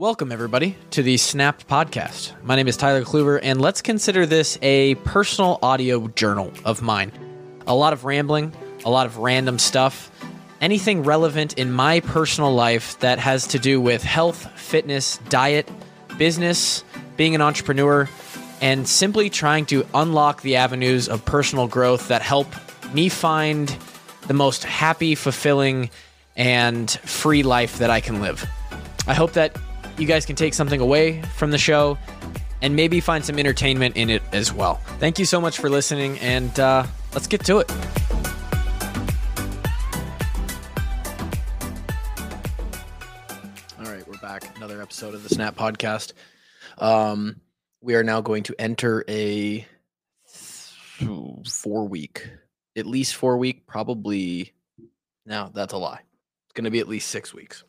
Welcome, everybody, to the Snap Podcast. My name is Tyler Kluver, and let's consider this a personal audio journal of mine. A lot of rambling, a lot of random stuff, anything relevant in my personal life that has to do with health, fitness, diet, business, being an entrepreneur, and simply trying to unlock the avenues of personal growth that help me find the most happy, fulfilling, and free life that I can live. I hope that you guys can take something away from the show and maybe find some entertainment in it as well. Thank you so much for listening, and let's get to it. All right, we're back. Another episode of the Snap Podcast. We are now going to enter a 4 week, at least 4 week, probably. No, that's a lie. It's going to be at least 6 weeks.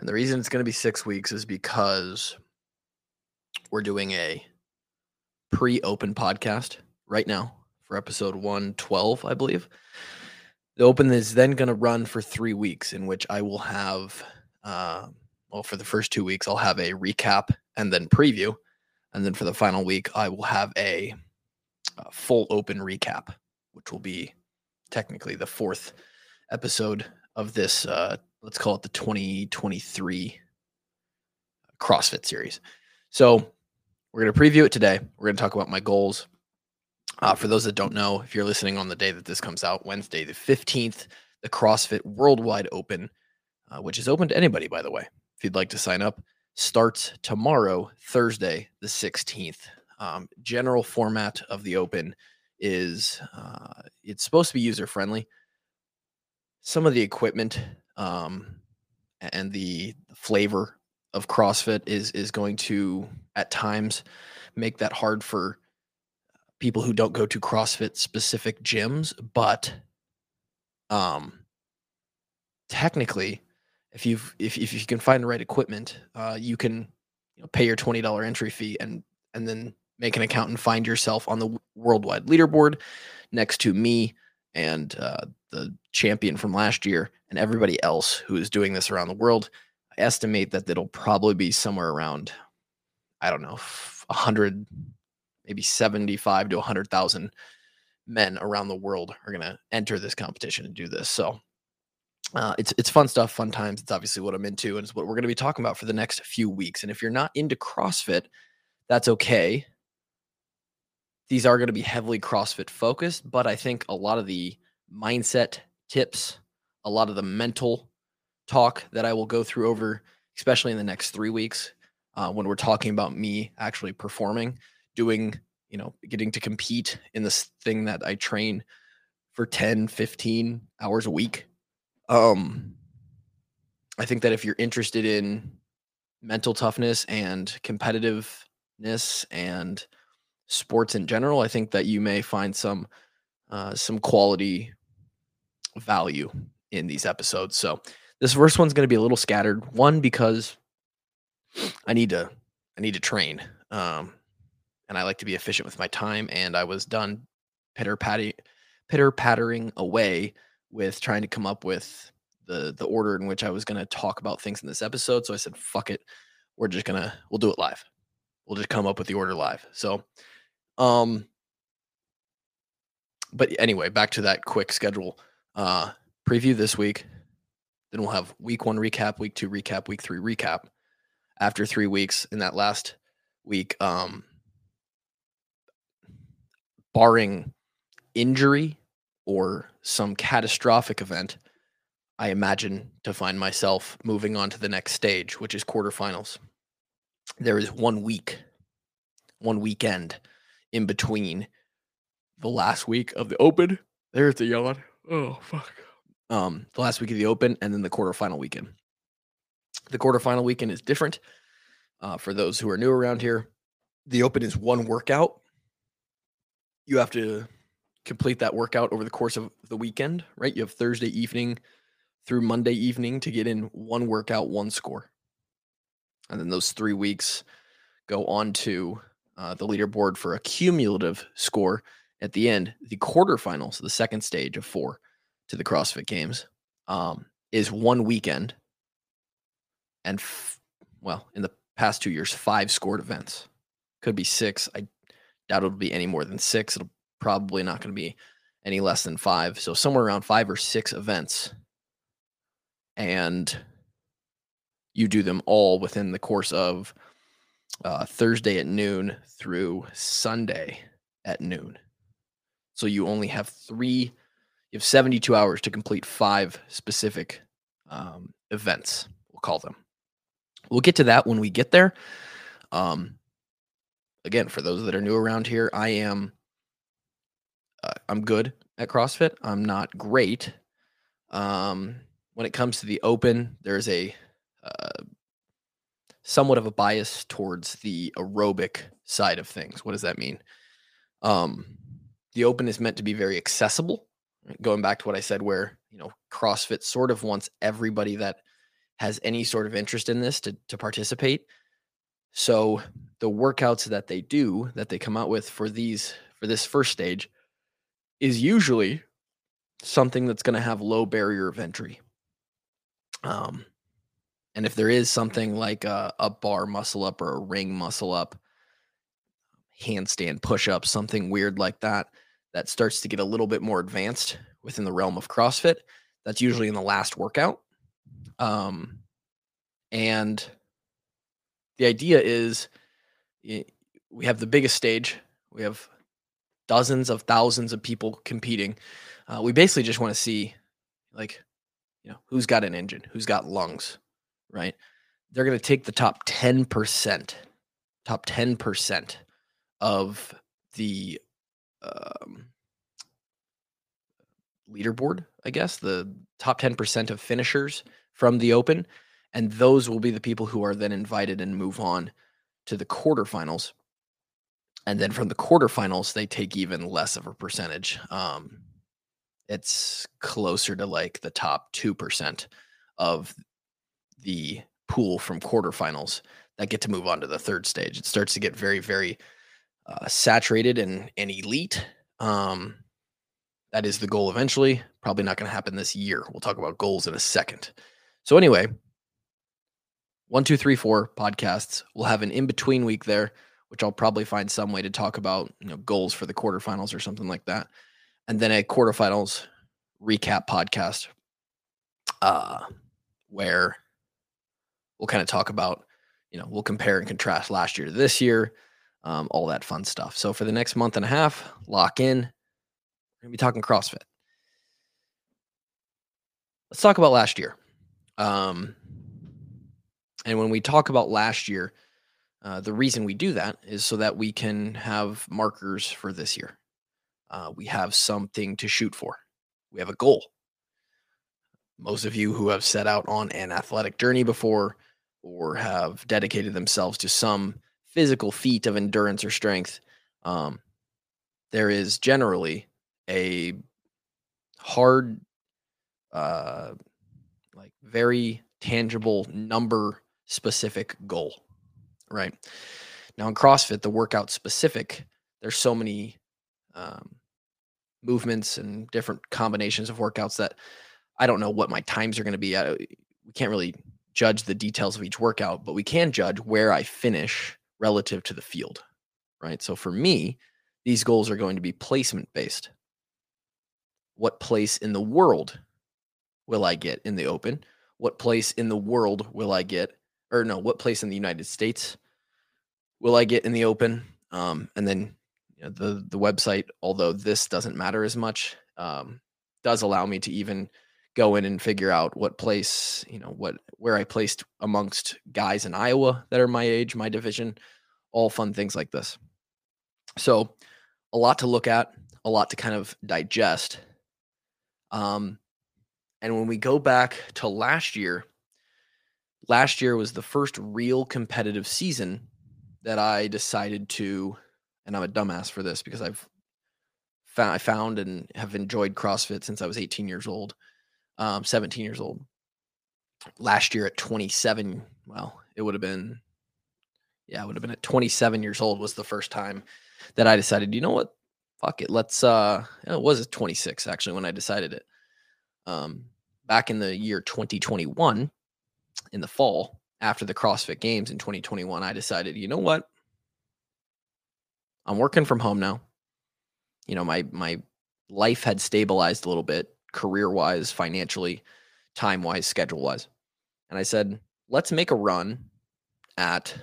And the reason it's going to be 6 weeks is because we're doing a pre-open podcast right now for episode 112, I believe. The open is then going to run for 3 weeks, in which I will have, for the first 2 weeks, I'll have a recap and then preview. And then for the final week, I will have a full open recap, which will be technically the fourth episode of this let's call it the 2023 CrossFit series. So we're going to preview it today. We're going to talk about my goals. For those that don't know, if you're listening on the day that this comes out, Wednesday the 15th, the CrossFit Worldwide Open, which is open to anybody, by the way, if you'd like to sign up, starts tomorrow, Thursday the 16th. General format of the open is it's supposed to be user-friendly. Some of the equipment and the flavor of CrossFit is going to, at times, make that hard for people who don't go to CrossFit-specific gyms. But technically, if you can find the right equipment, you can pay your $20 entry fee and then make an account and find yourself on the worldwide leaderboard next to me and the champion from last year and everybody else who is doing this around the world. I estimate that it'll probably be somewhere around, 100, maybe 75 to 100,000 men around the world are going to enter this competition and do this. So it's fun stuff, fun times. It's obviously what I'm into, and it's what we're going to be talking about for the next few weeks. And if you're not into CrossFit, that's okay. These are going to be heavily CrossFit focused, but I think a lot of the mindset tips, a lot of the mental talk that I will go through over, especially in the next 3 weeks, when we're talking about me actually performing, doing, getting to compete in this thing that I train for 10, 15 hours a week. I think that if you're interested in mental toughness and competitiveness and sports in general, I think that you may find some quality value in these episodes. So this first one's going to be a little scattered. One, because I need to train, and I like to be efficient with my time. And I was done pitter pattering away with trying to come up with the order in which I was going to talk about things in this episode. So I said, fuck it, we'll do it live. We'll just come up with the order live. So, but anyway, back to that quick schedule. Preview this week. Then we'll have week one recap, week two recap, week three recap. After 3 weeks, in that last week, barring injury or some catastrophic event, I imagine to find myself moving on to the next stage, which is quarterfinals. There is 1 week, one weekend in between the last week of the open. There's the yawn. Oh, fuck. The last week of the open and then the quarterfinal weekend. The quarterfinal weekend is different. For those who are new around here, the open is one workout. You have to complete that workout over the course of the weekend, right? You have Thursday evening through Monday evening to get in one workout, one score. And then those 3 weeks go on to the leaderboard for a cumulative score at the end. The quarterfinals, the second stage of four to the CrossFit Games, is one weekend and well, in the past 2 years, 5 scored events. Could be 6. I doubt it'll be any more than 6. It'll probably not going to be any less than 5. So somewhere around 5 or 6 events. And you do them all within the course of Thursday at noon through Sunday at noon. So you only have 3, you have 72 hours to complete 5 specific events, we'll call them. We'll get to that when we get there. Again, for those that are new around here, I'm good at CrossFit. I'm not great. When it comes to the open, there's a somewhat of a bias towards the aerobic side of things. What does that mean? The open is meant to be very accessible. Going back to what I said, where, you know, CrossFit sort of wants everybody that has any sort of interest in this to participate. So the workouts that they do, that they come out with for this first stage, is usually something that's going to have low barrier of entry. And if there is something like a bar muscle up or a ring muscle up, handstand push-up, something weird like that, that starts to get a little bit more advanced within the realm of CrossFit, that's usually in the last workout. And the idea is we have the biggest stage. We have dozens of thousands of people competing. We basically just want to see, like, you know, who's got an engine, who's got lungs, right? They're going to take the top 10% of the leaderboard, I guess, the top 10% of finishers from the open. And those will be the people who are then invited and move on to the quarterfinals. And then from the quarterfinals, they take even less of a percentage. It's closer to like the top 2% of the pool from quarterfinals that get to move on to the third stage. It starts to get very, very saturated and elite. That is the goal eventually. Probably not going to happen this year. We'll talk about goals in a second. So anyway, 1, 2, 3, 4 podcasts. We'll have an in-between week there, which I'll probably find some way to talk about, you know, goals for the quarterfinals or something like that. And then a quarterfinals recap podcast where we'll kind of talk about, you know, we'll compare and contrast last year to this year, all that fun stuff. So for the next month and a half, lock in. We're going to be talking CrossFit. Let's talk about last year. And when we talk about last year, the reason we do that is so that we can have markers for this year. We have something to shoot for. We have a goal. Most of you who have set out on an athletic journey before or have dedicated themselves to some physical feat of endurance or strength, there is generally a hard, like very tangible number specific goal, right? Now in CrossFit, the workout specific, there's so many movements and different combinations of workouts that I don't know what my times are going to be. We can't really judge the details of each workout, but we can judge where I finish relative to the field, right? So for me, these goals are going to be placement based. What place in the world will I get in the open? What place in the world will I get? Or no, what place in the United States will I get in the open? And then, you know, the website, although this doesn't matter as much, does allow me to even go in and figure out what place, you know, where I placed amongst guys in Iowa that are my age, my division, all fun things like this. So a lot to look at, a lot to kind of digest. And when we go back to last year was the first real competitive season that I decided to, and I'm a dumbass for this because I found and have enjoyed CrossFit since I was 18 years old, 17 years old. Last year at 27, well, it would have been at 27 years old was the first time that I decided, you know what, fuck it. Let's, it was at 26 actually when I decided it. Back in the year 2021 in the fall, after the CrossFit Games in 2021, I decided, you know what? I'm working from home now. You know, my life had stabilized a little bit, career-wise, financially, time-wise, schedule-wise. And I said, let's make a run at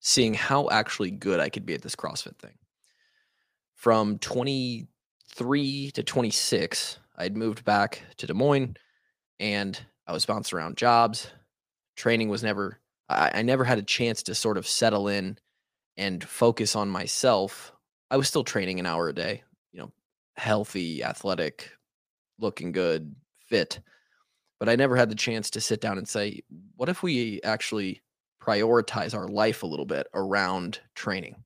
seeing how actually good I could be at this CrossFit thing. From 23 to 26, I'd moved back to Des Moines, and I was bouncing around jobs. Training was never, I never had a chance to sort of settle in and focus on myself. I was still training an hour a day, you know, healthy, athletic, looking good, fit. But I never had the chance to sit down and say, what if we actually prioritize our life a little bit around training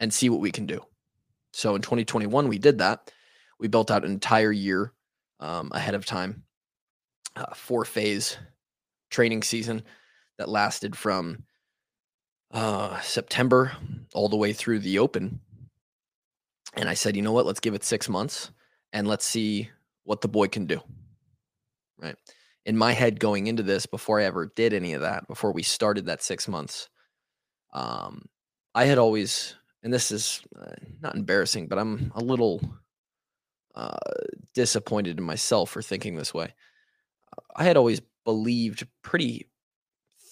and see what we can do? So in 2021, we did that. We built out an entire year ahead of time, 4-phase training season that lasted from September all the way through the Open. And I said, you know what, let's give it 6 months and let's see what the boy can do. Right. In my head going into this, before I ever did any of that, before we started that 6 months, I had always, and this is not embarrassing, but I'm a little disappointed in myself for thinking this way. I had always believed pretty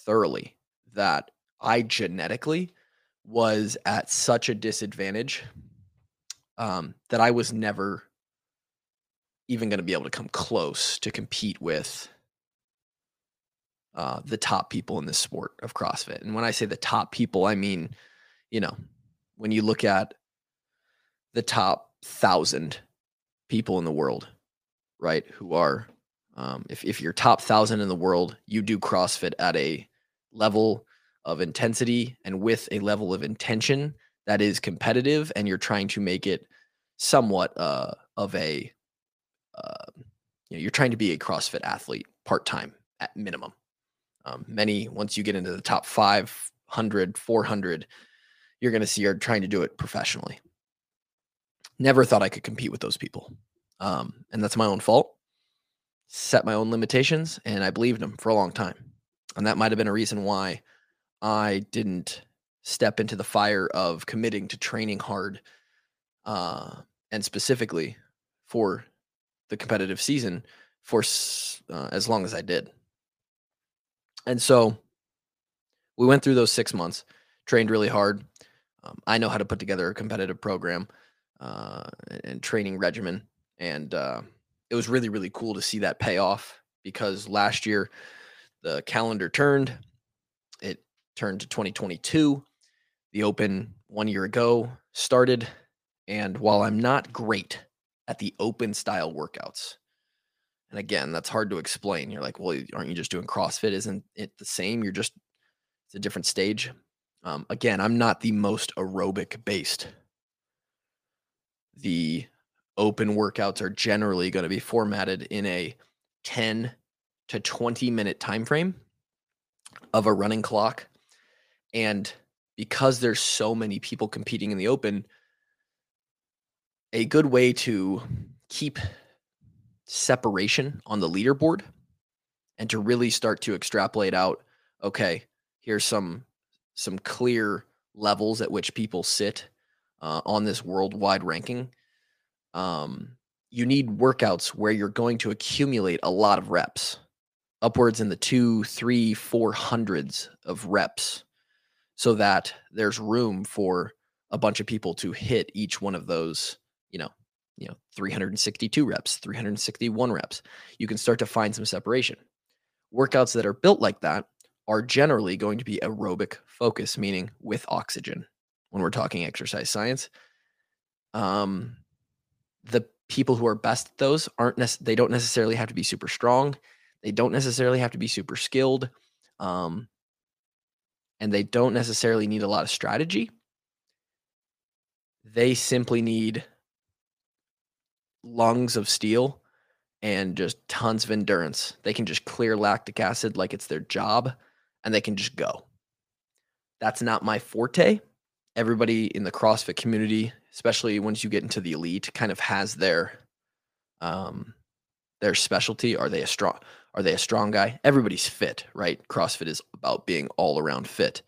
thoroughly that I genetically was at such a disadvantage that I was never even going to be able to come close to compete with the top people in the sport of CrossFit. And when I say the top people, I mean, you know, when you look at the top 1,000 people in the world, right, who are, if you're top 1,000 in the world, you do CrossFit at a level of intensity and with a level of intention that is competitive, and you're trying to make it somewhat of a, you know, you're trying to be a CrossFit athlete part-time at minimum. Many, once you get into the top 500, 400, you're going to see are trying to do it professionally. Never thought I could compete with those people. And that's my own fault. Set my own limitations, and I believed them for a long time. And that might have been a reason why I didn't step into the fire of committing to training hard and specifically for the competitive season for as long as I did. And so we went through those 6 months, trained really hard. I know how to put together a competitive program and training regimen. And it was really, really cool to see that pay off, because last year the calendar turned to 2022. The Open 1 year ago started. And while I'm not great at the Open style workouts, and again, that's hard to explain. You're like, well, aren't you just doing CrossFit? Isn't it the same? You're just, it's a different stage. Again, I'm not the most aerobic based. The Open workouts are generally going to be formatted in a 10 to 20 minute time frame of a running clock. And because there's so many people competing in the Open, a good way to keep separation on the leaderboard and to really start to extrapolate out, okay, here's some clear levels at which people sit on this worldwide ranking. You need workouts where you're going to accumulate a lot of reps, upwards in the 200, 300, 400s of reps, so that there's room for a bunch of people to hit each one of those, you know, 362 reps, 361 reps. You can start to find some separation. Workouts that are built like that are generally going to be aerobic focus, meaning with oxygen. When we're talking exercise science, the people who are best at those they don't necessarily have to be super strong. They don't necessarily have to be super skilled, and they don't necessarily need a lot of strategy. They simply need lungs of steel and just tons of endurance. They can just clear lactic acid like it's their job, and they can just go. That's not my forte. Everybody in the CrossFit community, especially once you get into the elite, kind of has their their specialty? Are they a strong guy? Everybody's fit, right? CrossFit is about being all around fit.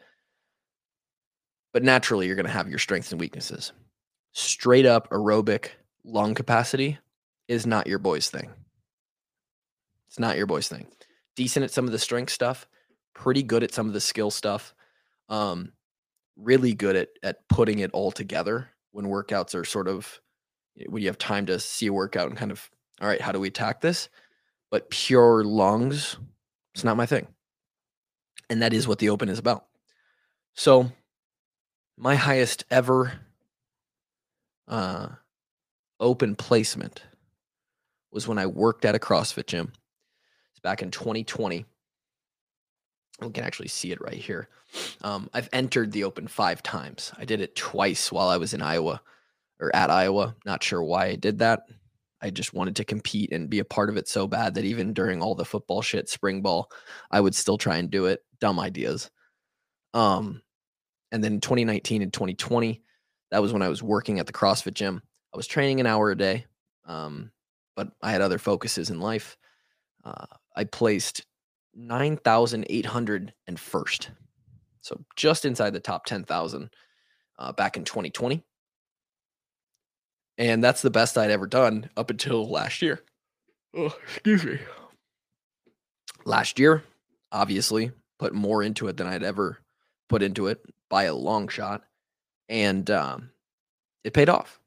But naturally, you're going to have your strengths and weaknesses. Straight up aerobic lung capacity is not your boy's thing. It's not your boy's thing. Decent at some of the strength stuff, pretty good at some of the skill stuff, really good at putting it all together when workouts are sort of, when you have time to see a workout and kind of, all right, how do we attack this? But pure lungs, it's not my thing. And that is what the Open is about. So my highest ever Open placement was when I worked at a CrossFit gym. It's back in 2020. You can actually see it right here. I've entered the Open 5 times. I did it twice while I was in Iowa or at Iowa. Not sure why I did that. I just wanted to compete and be a part of it so bad that even during all the football shit, spring ball, I would still try and do it. Dumb ideas. And then 2019 and 2020, that was when I was working at the CrossFit gym. I was training an hour a day, but I had other focuses in life. I placed 9,801st. So just inside the top 10,000 back in 2020. And that's the best I'd ever done up until last year. Oh, excuse me. Last year, obviously, put more into it than I'd ever put into it by a long shot. And it paid off.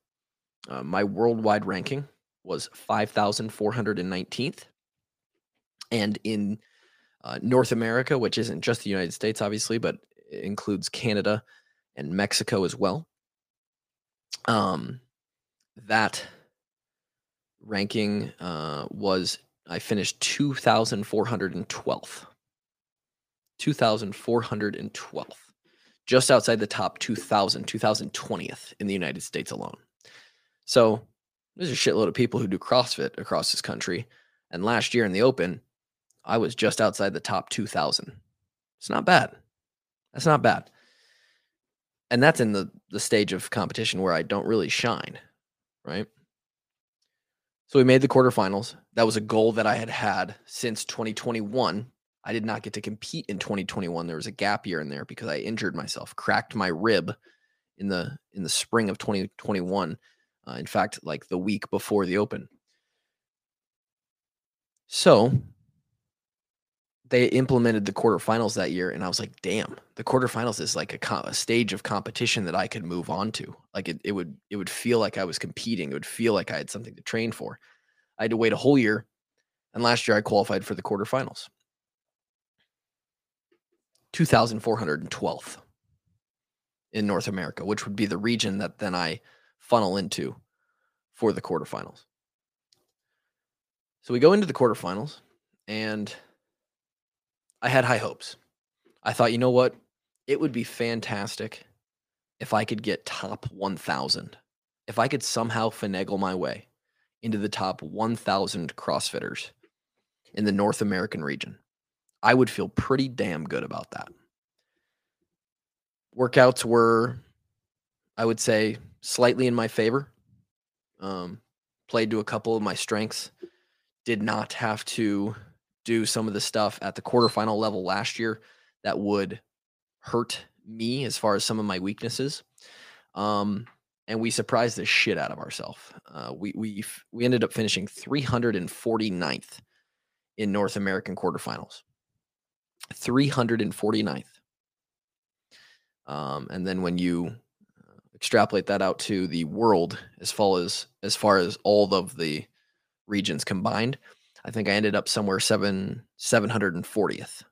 My worldwide ranking was 5,419th. And in North America, which isn't just the United States, obviously, but it includes Canada and Mexico as well. That ranking was, I finished 2,412th. 2,412th. Just outside the top 2,000, 2,020th in the United States alone. So there's a shitload of people who do CrossFit across this country. And last year in the Open, I was just outside the top 2,000. It's not bad. That's not bad. And that's in the stage of competition where I don't really shine, right? So we made the quarterfinals. That was a goal that I had had since 2021. I did not get to compete in 2021. There was a gap year in there because I injured myself, cracked my rib in the spring of 2021. In fact, like the week before the Open. So they implemented the quarterfinals that year, and I was like, damn, the quarterfinals is like a stage of competition that I could move on to. Like it would feel like I was competing. It would feel like I had something to train for. I had to wait a whole year, and last year I qualified for the quarterfinals. 2,412th in North America, which would be the region that then I funnel into for the quarterfinals. So we go into the quarterfinals, and I had high hopes. I thought, you know what? It would be fantastic if I could get top 1,000. If I could somehow finagle my way into the top 1,000 CrossFitters in the North American region, I would feel pretty damn good about that. Workouts were, I would say, slightly in my favor. Played to a couple of my strengths. Did not have to do some of the stuff at the quarterfinal level last year that would hurt me as far as some of my weaknesses. And we surprised the shit out of ourselves. We ended up finishing 349th in North American quarterfinals. 349th. And then when you extrapolate that out to the world, as far as all of the regions combined, I think I ended up somewhere 740th,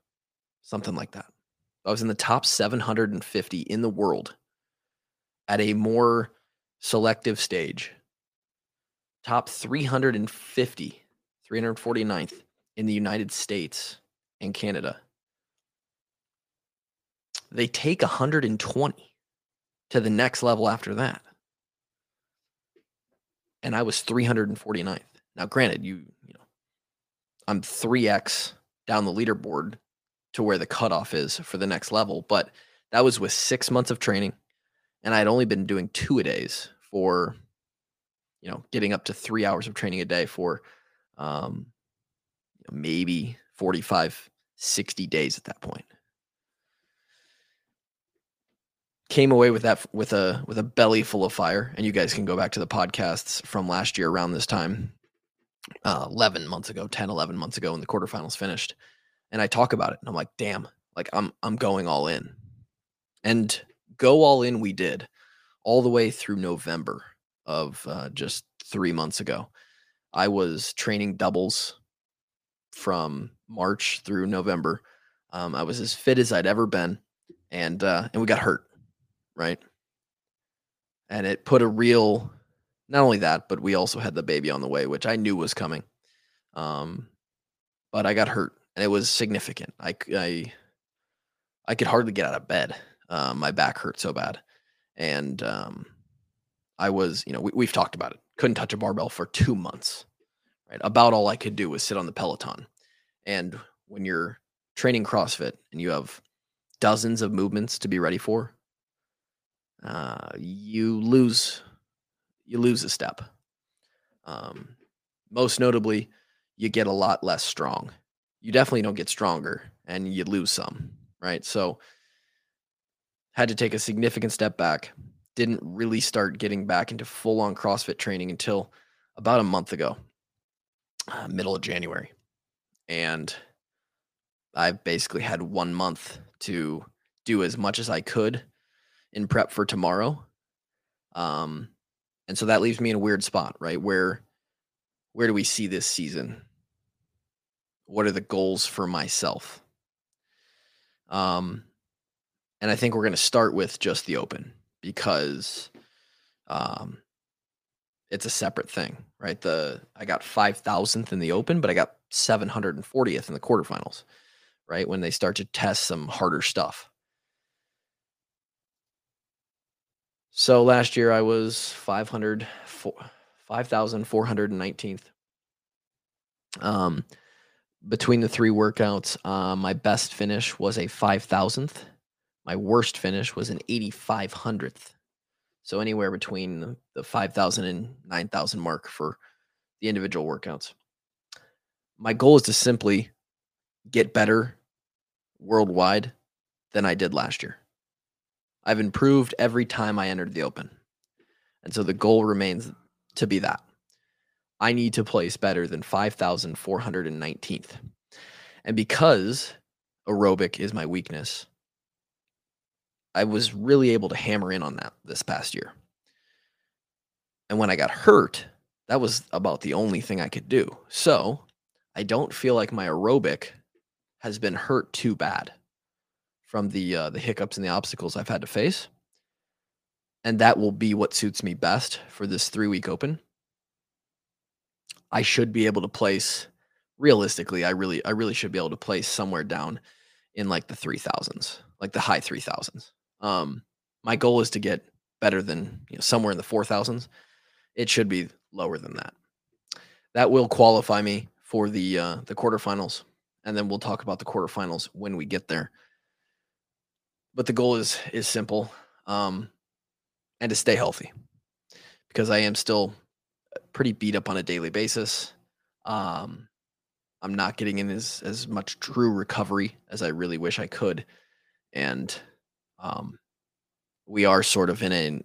something like that. I was in the top 750 in the world at a more selective stage. Top 350, 349th in the United States and Canada. They take 120 to the next level after that. And I was 349th. Now, granted, you know, I'm 3x down the leaderboard to where the cutoff is for the next level, but that was with 6 months of training, and I'd only been doing 2 a days for, you know, getting up to 3 hours of training a day for maybe 45, 60 days at that point. Came away with that with a belly full of fire. And you guys can go back to the podcasts from last year around this time, 11 months ago when the quarterfinals finished. And I talk about it and I'm like, damn, like I'm going all in. And go all in we did all the way through November of just 3 months ago. I was training doubles from March through November. I was as fit as I'd ever been. And we got hurt. Right. And it put a real, not only that, but we also had the baby on the way, which I knew was coming. But I got hurt and it was significant. I could hardly get out of bed. My back hurt so bad. And, I was, we've talked about it. Couldn't touch a barbell for 2 months, right? About all I could do was sit on the Peloton. And when you're training CrossFit and you have dozens of movements to be ready for, you lose a step. Most notably, you get a lot less strong. You definitely don't get stronger and you lose some, right? So had to take a significant step back. Didn't really start getting back into full on CrossFit training until about a month ago, middle of January. And I've basically had 1 month to do as much as I could in prep for tomorrow. And so that leaves me in a weird spot, right? Where do we see this season? What are the goals for myself? And I think we're going to start with just the Open because it's a separate thing, right? I got 5,000th in the Open, but I got 740th in the quarterfinals, right? When they start to test some harder stuff. So last year I was 5,419th. Between the three workouts, my best finish was a 5,000th. My worst finish was an 8,500th. So anywhere between the 5,000 and 9,000 mark for the individual workouts. My goal is to simply get better worldwide than I did last year. I've improved every time I entered the Open. And so the goal remains to be that. I need to place better than 5,419th. And because aerobic is my weakness, I was really able to hammer in on that this past year. And when I got hurt, that was about the only thing I could do. So I don't feel like my aerobic has been hurt too bad from the hiccups and the obstacles I've had to face. And that will be what suits me best for this 3 week Open. I should be able to place realistically. I really should be able to place somewhere down in like the 3,000s, like the high 3,000s. My goal is to get better than somewhere in the 4,000s. It should be lower than that. That will qualify me for the quarterfinals. And then we'll talk about the quarterfinals when we get there. But the goal is simple, and to stay healthy because I am still pretty beat up on a daily basis. I'm not getting in as much true recovery as I really wish I could. And we are sort of in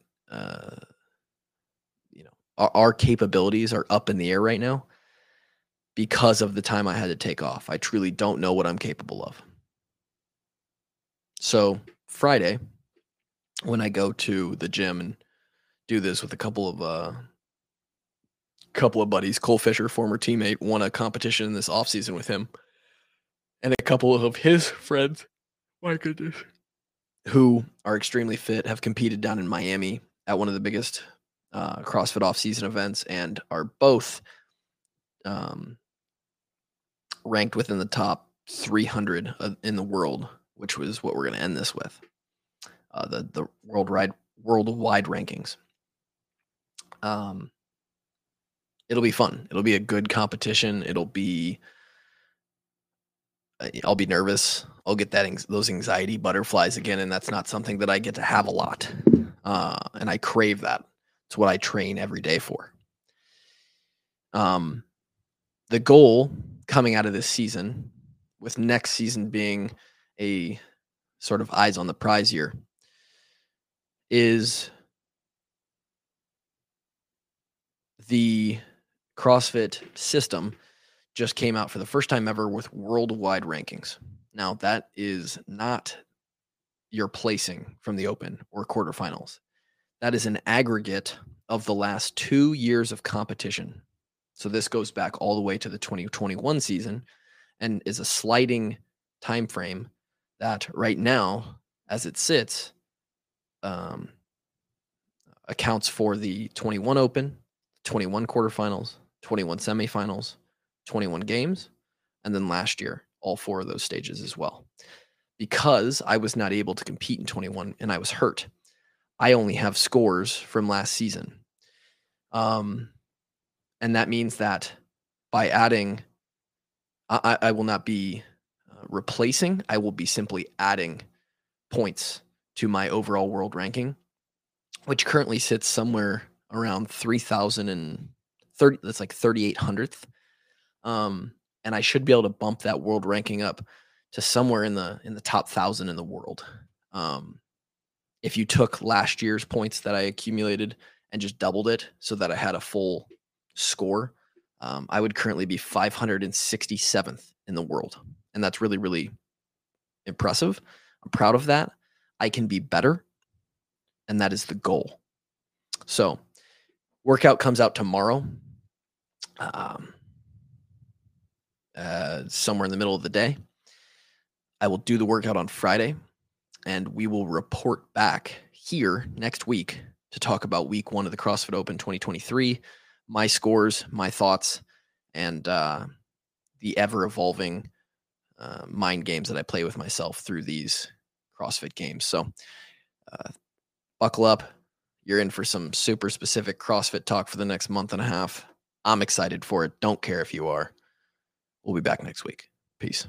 our capabilities are up in the air right now because of the time I had to take off. I truly don't know what I'm capable of. So Friday, when I go to the gym and do this with a couple of buddies, Cole Fisher, former teammate, won a competition this offseason with him, and a couple of his friends, my goodness, who are extremely fit, have competed down in Miami at one of the biggest CrossFit offseason events, and are both ranked within the top 300 in the world, which was what we're going to end this with, the worldwide rankings. It'll be fun. It'll be a good competition. I'll be nervous. I'll get those anxiety butterflies again, and that's not something that I get to have a lot. And I crave that. It's what I train every day for. the goal coming out of this season, with next season being a sort of eyes on the prize year, is the CrossFit system just came out for the first time ever with worldwide rankings. Now, that is not your placing from the Open or quarterfinals. That is an aggregate of the last 2 years of competition. So this goes back all the way to the 2021 season and is a sliding time frame that right now, as it sits, accounts for the 21 Open, 21 quarterfinals, 21 semifinals, 21 games, and then last year, all four of those stages as well. Because I was not able to compete in 21 and I was hurt, I only have scores from last season. And that means that by adding, I will not be replacing. I will be simply adding points to my overall world ranking, which currently sits somewhere around 3,030. That's like 3,800th. And I should be able to bump that world ranking up to somewhere in the top 1,000 in the world. If you took last year's points that I accumulated and just doubled it so that I had a full score, I would currently be 567th in the world. And that's really, really impressive. I'm proud of that. I can be better. And that is the goal. So workout comes out tomorrow, somewhere in the middle of the day. I will do the workout on Friday, and we will report back here next week to talk about week one of the CrossFit Open 2023, my scores, my thoughts, and the ever-evolving mind games that I play with myself through these CrossFit games. So buckle up. You're in for some super specific CrossFit talk for the next month and a half. I'm excited for it. Don't care if you are. We'll be back next week. Peace.